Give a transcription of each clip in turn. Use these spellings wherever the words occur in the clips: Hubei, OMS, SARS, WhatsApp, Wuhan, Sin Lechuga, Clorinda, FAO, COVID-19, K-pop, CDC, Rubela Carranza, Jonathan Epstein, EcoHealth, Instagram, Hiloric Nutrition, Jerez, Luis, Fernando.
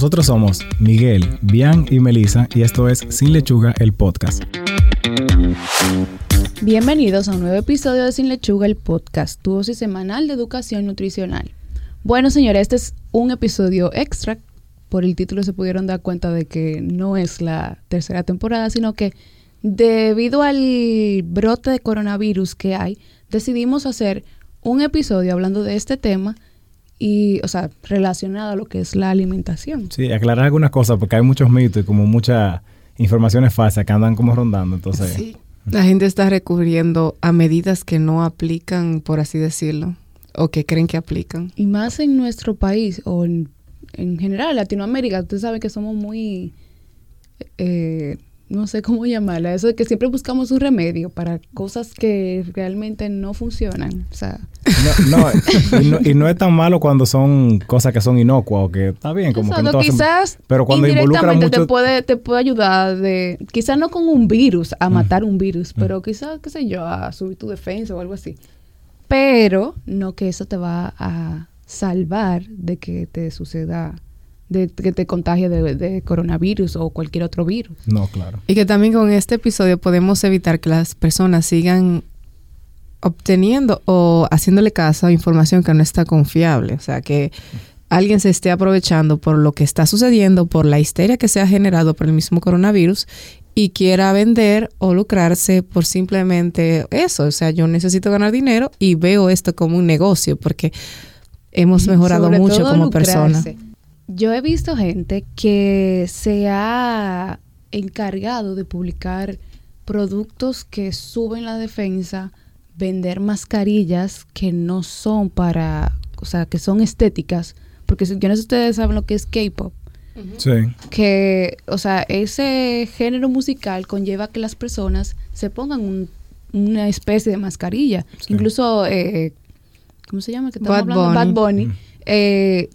Nosotros somos Miguel, Bian y Melissa y esto es Sin Lechuga, el podcast. Bienvenidos a un nuevo episodio de Sin Lechuga, el podcast, tu dosis semanal de educación nutricional. Bueno, señores, este es un episodio extra. Por el título se pudieron dar cuenta de que no es la tercera temporada, sino que debido al brote de coronavirus que hay, decidimos hacer un episodio hablando de este tema y, o sea, relacionado a lo que es la alimentación. Sí, aclarar algunas cosas porque hay muchos mitos y como muchas informaciones falsas que andan como rondando, entonces... Sí, la gente está recurriendo a medidas que no aplican, por así decirlo, o que creen que aplican. Y más en nuestro país o en general, Latinoamérica, usted sabe que somos muy... no sé cómo llamarla, eso de que siempre buscamos un remedio para cosas que realmente no funcionan, o sea... No es tan malo cuando son cosas que son inocuas o que está bien, como exacto, que no quizás hacen, pero cuando involucra mucho... te puede ayudar, quizás no con un virus, a matar un virus, pero quizás, qué sé yo, a subir tu defensa o algo así. Pero no que eso te va a salvar de que te suceda... de que te contagie de coronavirus o cualquier otro virus. No, claro. Y que también con este episodio podemos evitar que las personas sigan obteniendo o haciéndole caso a información que no está confiable. O sea, que alguien se esté aprovechando por lo que está sucediendo, por la histeria que se ha generado por el mismo coronavirus y quiera vender o lucrarse por simplemente eso. O sea, yo necesito ganar dinero y veo esto como un negocio porque hemos mejorado sobre mucho todo como lucrarse. Persona. Yo he visto gente que se ha encargado de publicar productos que suben la defensa, vender mascarillas que no son para, o sea, que son estéticas, porque yo no sé si ustedes saben lo que es K-pop. Sí. Que, o sea, ese género musical conlleva que las personas se pongan una especie de mascarilla. Sí. Incluso, ¿cómo se llama? Que estamos hablando Bad Bunny.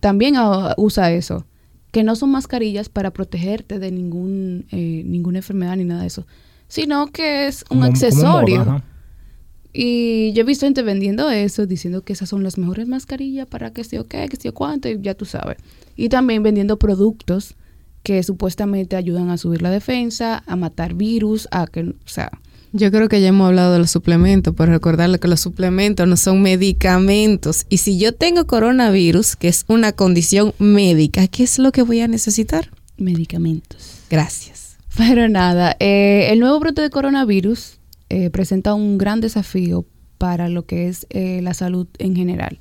También usa eso, que no son mascarillas para protegerte de ninguna enfermedad ni nada de eso, sino que es un accesorio. Moda, y yo he visto gente vendiendo eso, diciendo que esas son las mejores mascarillas para que esté okay, que esté cuánto, y ya tú sabes. Y también vendiendo productos que supuestamente ayudan a subir la defensa, a matar virus, a que, o sea... Yo creo que ya hemos hablado de los suplementos, pero recordarle que los suplementos no son medicamentos. Y si yo tengo coronavirus, que es una condición médica, ¿qué es lo que voy a necesitar? Medicamentos. Gracias. Pero nada, el nuevo brote de coronavirus presenta un gran desafío para lo que es la salud en general.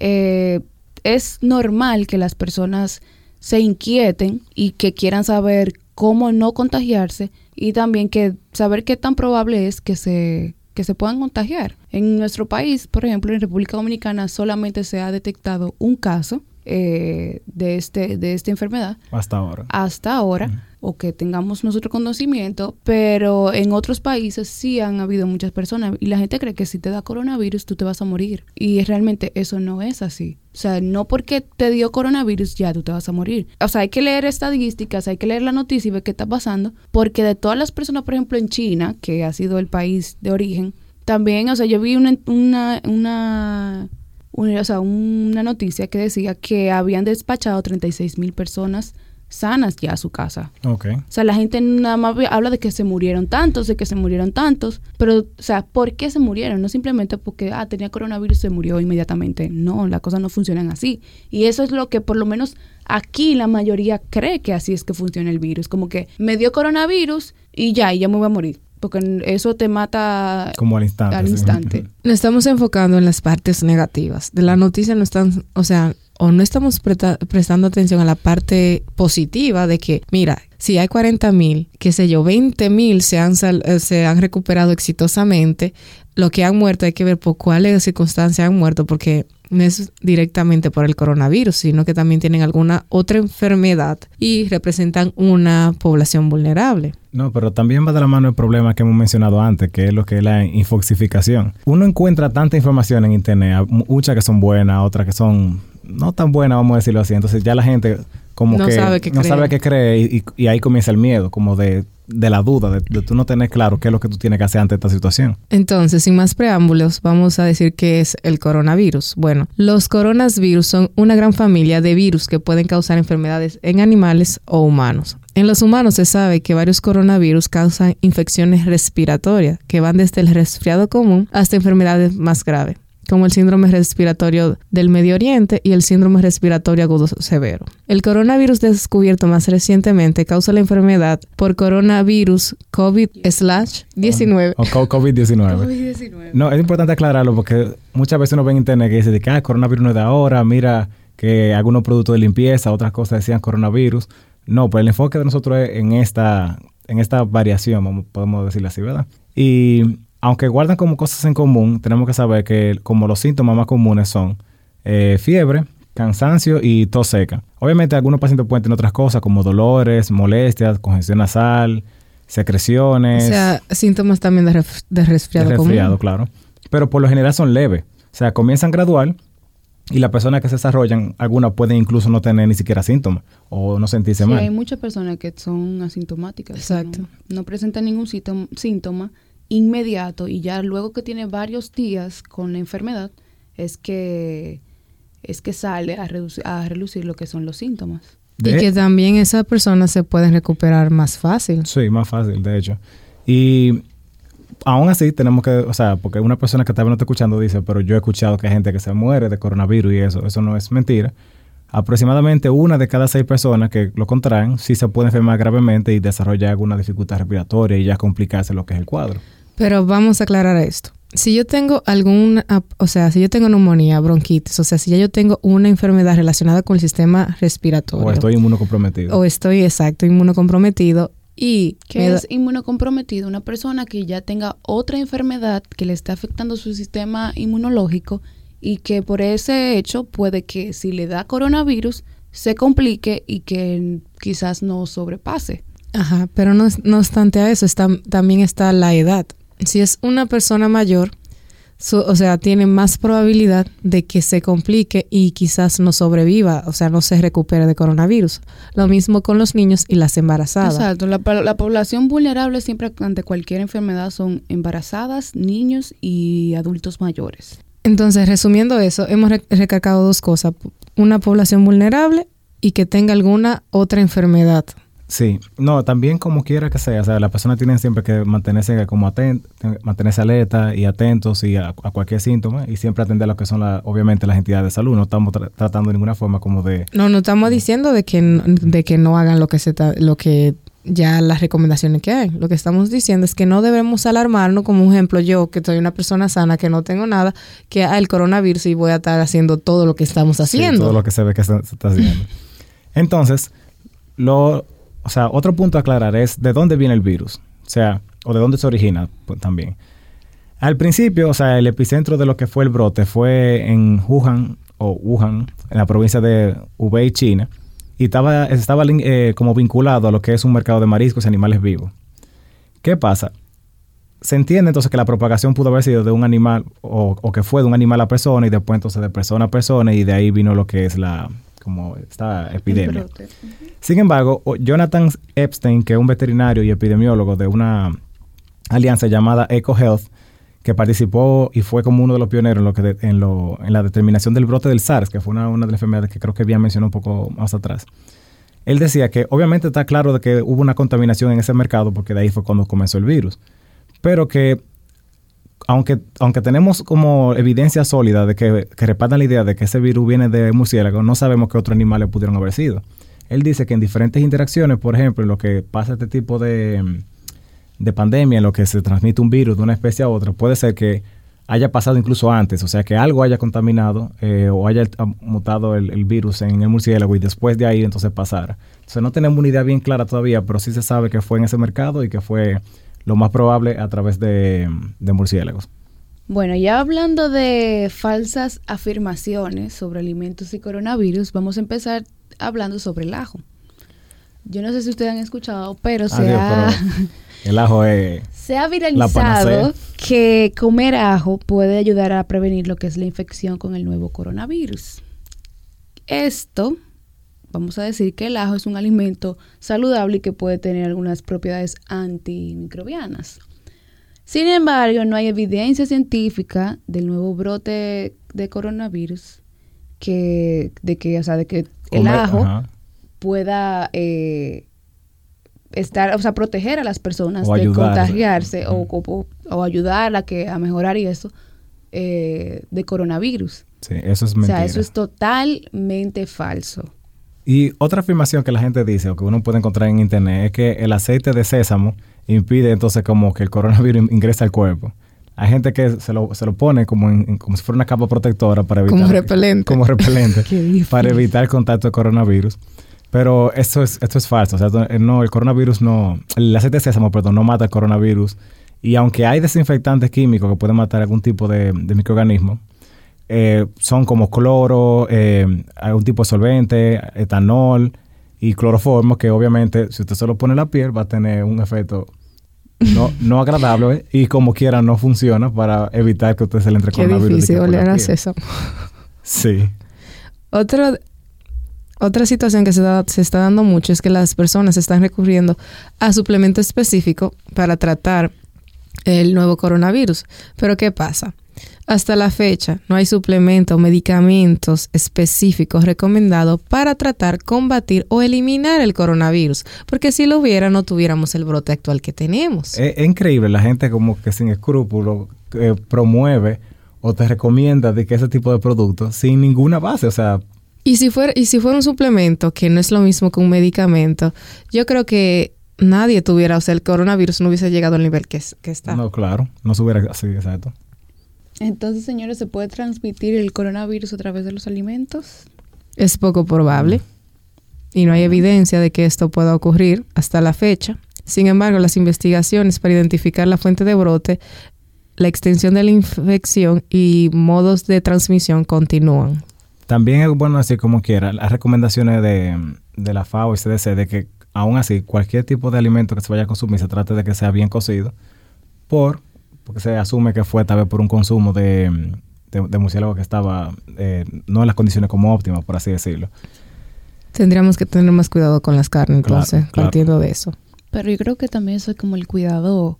Es normal que las personas se inquieten y que quieran saber cómo no contagiarse y también que saber qué tan probable es que se puedan contagiar. En nuestro país, por ejemplo, en República Dominicana solamente se ha detectado un caso de esta enfermedad. Hasta ahora, o que tengamos nosotros conocimiento, pero en otros países sí han habido muchas personas y la gente cree que si te da coronavirus tú te vas a morir y realmente eso no es así. O sea, no porque te dio coronavirus ya tú te vas a morir. O sea, hay que leer estadísticas, hay que leer la noticia y ver qué está pasando, porque de todas las personas, por ejemplo, en China, que ha sido el país de origen, también, o sea, yo vi una noticia que decía que habían despachado 36,000 personas sanas ya a su casa. Okay. O sea, la gente nada más habla de que se murieron tantos, pero, o sea, ¿por qué se murieron? No simplemente porque, tenía coronavirus y se murió inmediatamente. No, las cosas no funcionan así. Y eso es lo que, por lo menos aquí, la mayoría cree que así es que funciona el virus. Como que me dio coronavirus y ya me voy a morir. Porque eso te mata como al instante. Nos estamos enfocando en las partes negativas. De la noticia no están, o sea, o no estamos prestando atención a la parte positiva de que, mira, si hay 40,000, qué sé yo, 20,000 se han recuperado exitosamente, lo que han muerto hay que ver por cuáles circunstancias han muerto, porque no es directamente por el coronavirus, sino que también tienen alguna otra enfermedad y representan una población vulnerable. No, pero también va de la mano el problema que hemos mencionado antes, que es lo que es la infoxificación. Uno encuentra tanta información en internet, muchas que son buenas, otras que son no tan buenas, vamos a decirlo así. Entonces ya la gente como no sabe qué cree y ahí comienza el miedo, como de de la duda, de tú no tener claro qué es lo que tú tienes que hacer ante esta situación. Entonces, sin más preámbulos, vamos a decir qué es el coronavirus. Bueno, los coronavirus son una gran familia de virus que pueden causar enfermedades en animales o humanos. En los humanos se sabe que varios coronavirus causan infecciones respiratorias, que van desde el resfriado común hasta enfermedades más graves, como el síndrome respiratorio del Medio Oriente y el síndrome respiratorio agudo severo. El coronavirus descubierto más recientemente causa la enfermedad por coronavirus COVID-19. O COVID-19. No, es importante aclararlo porque muchas veces uno ve en internet que dice de que el coronavirus no es de ahora, mira que algunos productos de limpieza, otras cosas decían coronavirus. No, pues el enfoque de nosotros es en esta variación, podemos decirlo así, ¿verdad? Y aunque guardan como cosas en común, tenemos que saber que como los síntomas más comunes son fiebre, cansancio y tos seca. Obviamente algunos pacientes pueden tener otras cosas como dolores, molestias, congestión nasal, secreciones. O sea, síntomas también de resfriado común. De resfriado, claro. Pero por lo general son leves. O sea, comienzan gradual y las personas que se desarrollan, algunas pueden incluso no tener ni siquiera síntomas o no sentirse mal. Sí, hay muchas personas que son asintomáticas. Exacto. No presentan ningún síntoma inmediato y ya luego que tiene varios días con la enfermedad es que sale a relucir lo que son los síntomas. Y que también esas personas se pueden recuperar más fácil. Sí, más fácil, de hecho. Y aún así tenemos que, o sea, porque una persona que tal vez no está escuchando dice, pero yo he escuchado que hay gente que se muere de coronavirus y eso no es mentira. Aproximadamente 1 de cada 6 personas que lo contraen sí se puede enfermar gravemente y desarrollar alguna dificultad respiratoria y ya complicarse lo que es el cuadro. Pero vamos a aclarar esto. Si yo tengo si yo tengo neumonía, bronquitis, o sea, si ya yo tengo una enfermedad relacionada con el sistema respiratorio. O estoy inmunocomprometido. Inmunocomprometido. ¿Y qué es inmunocomprometido? Una persona que ya tenga otra enfermedad que le está afectando su sistema inmunológico y que por ese hecho puede que si le da coronavirus se complique y que quizás no sobrepase. Ajá, pero no obstante a eso, también está la edad. Si es una persona mayor, tiene más probabilidad de que se complique y quizás no sobreviva, o sea, no se recupere de coronavirus. Lo mismo con los niños y las embarazadas. Exacto, la población vulnerable siempre ante cualquier enfermedad son embarazadas, niños y adultos mayores. Entonces, resumiendo eso, hemos recalcado 2 cosas. Una población vulnerable y que tenga alguna otra enfermedad. Sí. No, también como quiera que sea. O sea, las personas tienen siempre que mantenerse como mantenerse alerta y atentos y a cualquier síntoma y siempre atender lo que son, obviamente, las entidades de salud. No estamos tratando de ninguna forma como de... No estamos diciendo de que no hagan ya las recomendaciones que hay. Lo que estamos diciendo es que no debemos alarmarnos, como un ejemplo yo, que soy una persona sana, que no tengo nada, que el coronavirus y voy a estar haciendo todo lo que estamos haciendo. Sí, todo lo que se ve que se está haciendo. Entonces, otro punto a aclarar es de dónde viene el virus, o de dónde se origina pues, también. Al principio, el epicentro de lo que fue el brote fue en Wuhan, en la provincia de Hubei, China. Y estaba como vinculado a lo que es un mercado de mariscos y animales vivos. ¿Qué pasa? Se entiende entonces que la propagación pudo haber sido de un animal o que fue de un animal a persona y después entonces de persona a persona y de ahí vino lo que es esta epidemia. Sin embargo, Jonathan Epstein, que es un veterinario y epidemiólogo de una alianza llamada EcoHealth, que participó y fue como uno de los pioneros en la determinación del brote del SARS, que fue una de las enfermedades que creo que había mencionado un poco más atrás. Él decía que obviamente está claro de que hubo una contaminación en ese mercado porque de ahí fue cuando comenzó el virus, pero que aunque tenemos como evidencia sólida de que respaldan la idea de que ese virus viene de murciélagos, no sabemos qué otros animales pudieron haber sido. Él dice que en diferentes interacciones, por ejemplo, en lo que pasa este tipo de pandemia, en lo que se transmite un virus de una especie a otra, puede ser que haya pasado incluso antes, o sea que algo haya contaminado o haya mutado el virus en el murciélago y después de ahí entonces pasara. Entonces no tenemos una idea bien clara todavía, pero sí se sabe que fue en ese mercado y que fue lo más probable a través de murciélagos. Bueno, ya hablando de falsas afirmaciones sobre alimentos y coronavirus, vamos a empezar hablando sobre el ajo. Yo no sé si ustedes han escuchado, pero el ajo es se ha viralizado que comer ajo puede ayudar a prevenir lo que es la infección con el nuevo coronavirus. Esto vamos a decir que el ajo es un alimento saludable y que puede tener algunas propiedades antimicrobianas. Sin embargo, no hay evidencia científica del nuevo brote de coronavirus de que el ajo pueda proteger a las personas de contagiarse o ayudar a mejorar y eso de coronavirus. Sí, eso es mentira. O sea, eso es totalmente falso. Y otra afirmación que la gente dice o que uno puede encontrar en internet es que el aceite de sésamo impide entonces como que el coronavirus ingrese al cuerpo. Hay gente que se lo pone como si fuera una capa protectora para evitar... Como repelente. Para evitar el contacto de coronavirus. Pero esto es falso. O sea, el aceite de sésamo, no mata el coronavirus. Y aunque hay desinfectantes químicos que pueden matar algún tipo de microorganismo, son como cloro, algún tipo de solvente, etanol y cloroformo, que obviamente si usted se lo pone en la piel va a tener un efecto no agradable y como quiera no funciona para evitar que usted se le entre coronavirus. Qué difícil oler a sésamo. Sí. Otra situación que se está dando mucho es que las personas están recurriendo a suplementos específicos para tratar el nuevo coronavirus. Pero ¿qué pasa? Hasta la fecha no hay suplementos o medicamentos específicos recomendados para tratar, combatir o eliminar el coronavirus, porque si lo hubiera no tuviéramos el brote actual que tenemos. Es increíble, la gente como que sin escrúpulos promueve o te recomienda de que ese tipo de productos sin ninguna base, o sea... Y si fuera un suplemento, que no es lo mismo que un medicamento, yo creo que nadie tuviera, o sea, el coronavirus no hubiese llegado al nivel que está. No, claro, no se hubiera, sí, exacto. Entonces, señores, ¿se puede transmitir el coronavirus a través de los alimentos? Es poco probable y no hay evidencia de que esto pueda ocurrir hasta la fecha. Sin embargo, las investigaciones para identificar la fuente de brote, la extensión de la infección y modos de transmisión continúan. También es bueno decir como quiera, las recomendaciones de la FAO y CDC de que aún así cualquier tipo de alimento que se vaya a consumir se trate de que sea bien cocido porque se asume que fue tal vez por un consumo de murciélago que estaba no en las condiciones como óptimas, por así decirlo. Tendríamos que tener más cuidado con las carnes, entonces, partiendo de eso. Pero yo creo que también eso es como el cuidado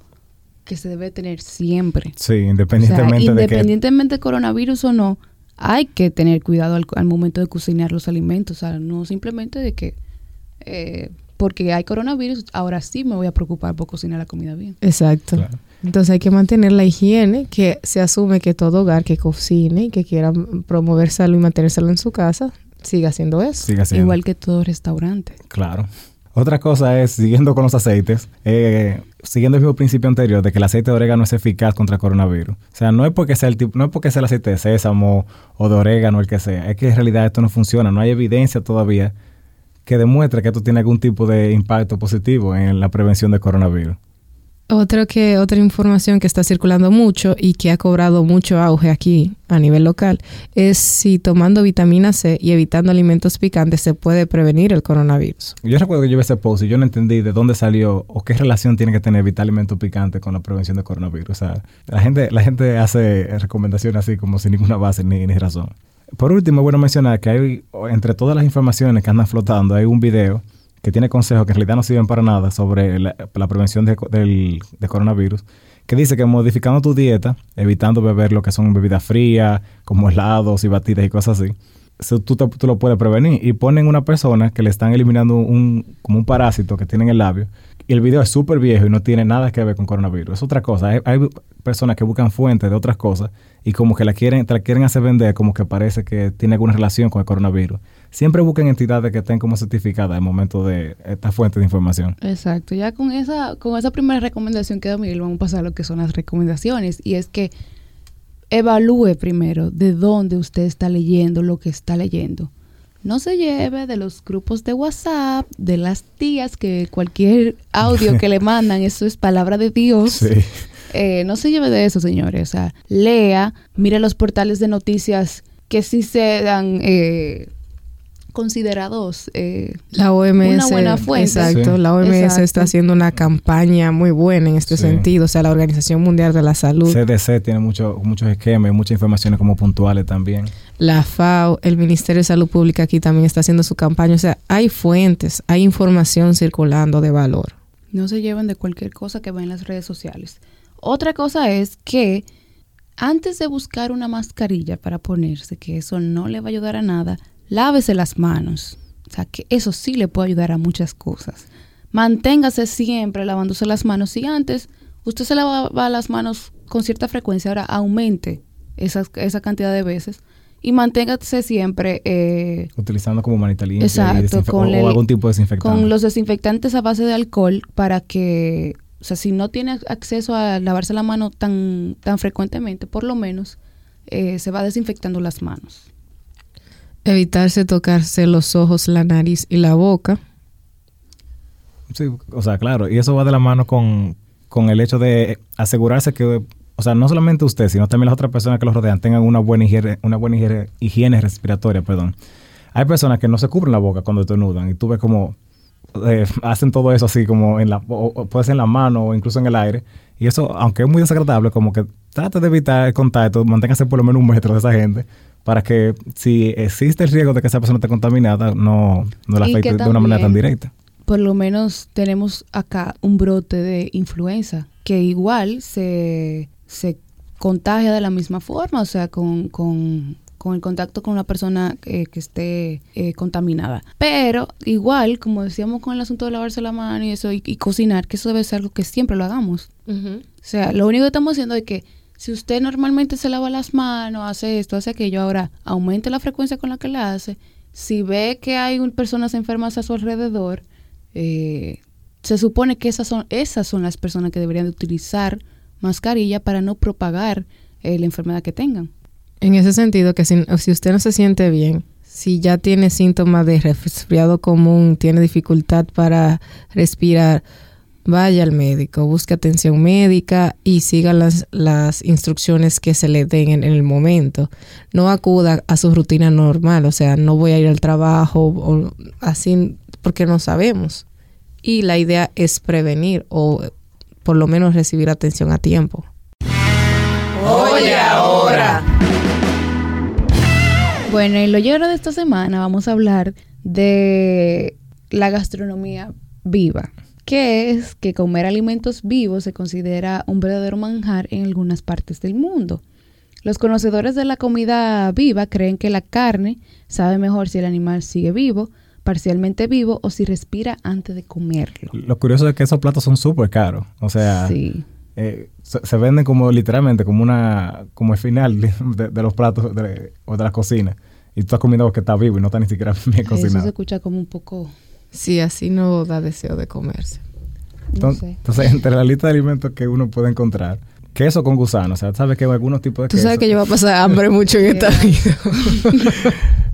que se debe tener siempre. Sí, independientemente de coronavirus o no, hay que tener cuidado al momento de cocinar los alimentos. O sea, no simplemente de que... porque hay coronavirus, ahora sí me voy a preocupar por cocinar la comida bien. Exacto. Claro. Entonces hay que mantener la higiene, que se asume que todo hogar que cocine y que quiera promover salud y mantenérselo en su casa, siga haciendo eso. Igual que todo restaurante. Claro. Otra cosa es, siguiendo con los aceites, siguiendo el mismo principio anterior de que el aceite de orégano es eficaz contra el coronavirus. O sea, no es porque sea el aceite de sésamo o de orégano, el que sea. Es que en realidad esto no funciona. No hay evidencia todavía que demuestre que esto tiene algún tipo de impacto positivo en la prevención del coronavirus. Otra información que está circulando mucho y que ha cobrado mucho auge aquí a nivel local es si tomando vitamina C y evitando alimentos picantes se puede prevenir el coronavirus. Yo recuerdo que yo vi ese post y yo no entendí de dónde salió o qué relación tiene que tener evitar alimentos picantes con la prevención del coronavirus. O sea, la gente hace recomendaciones así como sin ninguna base ni razón. Por último, bueno mencionar que hay, entre todas las informaciones que andan flotando, hay un video que tiene consejos que en realidad no sirven para nada sobre la prevención de coronavirus, que dice que modificando tu dieta, evitando beber lo que son bebidas frías, como helados y batidas y cosas así, tú lo puedes prevenir. Y ponen una persona que le están eliminando como un parásito que tiene en el labio, y el video es súper viejo y no tiene nada que ver con coronavirus. Es otra cosa. Hay personas que buscan fuentes de otras cosas y como que la quieren hacer vender como que parece que tiene alguna relación con el coronavirus. Siempre busquen entidades que estén como certificadas al momento de esta fuente de información. Exacto. Ya con esa primera recomendación que da Miguel, vamos a pasar a lo que son las recomendaciones. Y es que evalúe primero de dónde usted está leyendo lo que está leyendo. No se lleve de los grupos de WhatsApp, de las tías, que cualquier audio que le mandan, eso es palabra de Dios. Sí. No se lleve de eso, señores. O sea, lea, mire los portales de noticias que sí sean considerados la OMS, una buena fuente. Exacto, sí. La OMS está haciendo una campaña muy buena en este sentido. O sea, la Organización Mundial de la Salud. CDC tiene muchos esquemas y muchas informaciones como puntuales también. la FAO, el Ministerio de Salud Pública aquí también está haciendo su campaña. O sea, hay fuentes, hay información circulando de valor. No se lleven de cualquier cosa que ven en las redes sociales. Otra cosa es que antes de buscar una mascarilla para ponerse, que eso no le va a ayudar a nada, lávese las manos. O sea, que eso sí le puede ayudar a muchas cosas. Manténgase siempre lavándose las manos. Si antes usted se lavaba las manos con cierta frecuencia, ahora aumente esa cantidad de veces. Y manténgase siempre... utilizando como manita limpia. Exacto. O algún tipo de desinfectante. Con los desinfectantes a base de alcohol para que... O sea, si no tiene acceso a lavarse la mano tan frecuentemente, por lo menos se va desinfectando las manos. Evitarse tocarse los ojos, la nariz y la boca. Sí, o sea, claro. Y eso va de la mano con el hecho de asegurarse que... O sea, no solamente usted, sino también las otras personas que los rodean tengan una buena higiene respiratoria, perdón. Hay personas que no se cubren la boca cuando estornudan y tú ves como hacen todo eso así como puede ser en la mano o incluso en el aire. Y eso, aunque es muy desagradable, como que trate de evitar el contacto, manténgase por lo menos 1 metro de esa gente para que si existe el riesgo de que esa persona esté contaminada, no la afecte de una manera tan directa. Por lo menos tenemos acá un brote de influenza que igual se contagia de la misma forma, o sea, con el contacto con una persona que esté contaminada. Pero igual, como decíamos con el asunto de lavarse la mano y eso, y cocinar, que eso debe ser algo que siempre lo hagamos. Uh-huh. O sea, lo único que estamos haciendo es que si usted normalmente se lava las manos, hace esto, hace aquello, ahora aumente la frecuencia con la que la hace. Si ve que hay personas enfermas a su alrededor, se supone que esas son las personas que deberían de utilizar mascarilla para no propagar la enfermedad que tengan. En ese sentido, que si usted no se siente bien, si ya tiene síntomas de resfriado común, tiene dificultad para respirar, vaya al médico, busque atención médica y siga las instrucciones que se le den en el momento. No acuda a su rutina normal, o sea, no voy a ir al trabajo o así, porque no sabemos. Y la idea es prevenir o por lo menos recibir atención a tiempo. Oye, ahora. Bueno, en lo lleno de esta semana vamos a hablar de la gastronomía viva, que es que comer alimentos vivos se considera un verdadero manjar en algunas partes del mundo. Los conocedores de la comida viva creen que la carne sabe mejor si el animal sigue vivo, parcialmente vivo o si respira antes de comerlo. Lo curioso es que esos platos son súper caros. O sea, sí. Se venden como literalmente como el final de los platos o de la cocina. Y tú estás comiendo algo que está vivo y no está ni siquiera bien cocinado. Eso se escucha como un poco... Sí, así no da deseo de comerse. Entonces, entre la lista de alimentos que uno puede encontrar, queso con gusano. O sea, sabes que hay algunos tipos de queso. Tú sabes que yo voy a pasar hambre mucho en esta vida.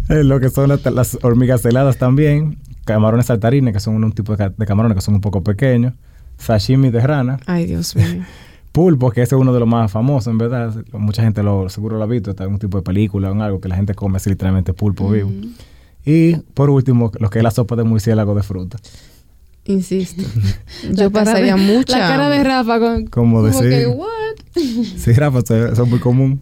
Lo que son las hormigas heladas también, camarones saltarines, que son un tipo de camarones que son un poco pequeños, sashimi de rana. Ay, Dios mío. Pulpo, que ese es uno de los más famosos, en verdad. Mucha gente seguro lo ha visto, está en un tipo de película o en algo que la gente come así literalmente pulpo vivo. Y, por último, lo que es la sopa de murciélago de fruta. Insisto. Yo pasaría mucha... La cara de Rafa con... Como decir... Como que, ¿what? Sí, Rafa, eso es muy común.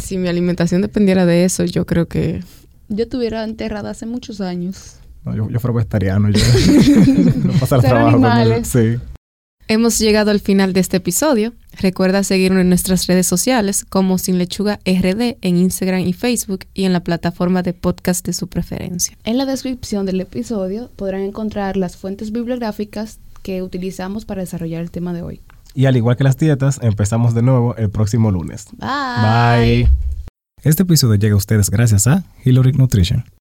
Si mi alimentación dependiera de eso, yo creo que... Yo estuviera enterrada hace muchos años. No, yo fuera vegetariano. Yo no pasar trabajo animales. Sí. Hemos llegado al final de este episodio. Recuerda seguirnos en nuestras redes sociales como Sin Lechuga RD en Instagram y Facebook y en la plataforma de podcast de su preferencia. En la descripción del episodio podrán encontrar las fuentes bibliográficas que utilizamos para desarrollar el tema de hoy. Y al igual que las dietas, empezamos de nuevo el próximo lunes. Bye. Bye. Este episodio llega a ustedes gracias a Hiloric Nutrition.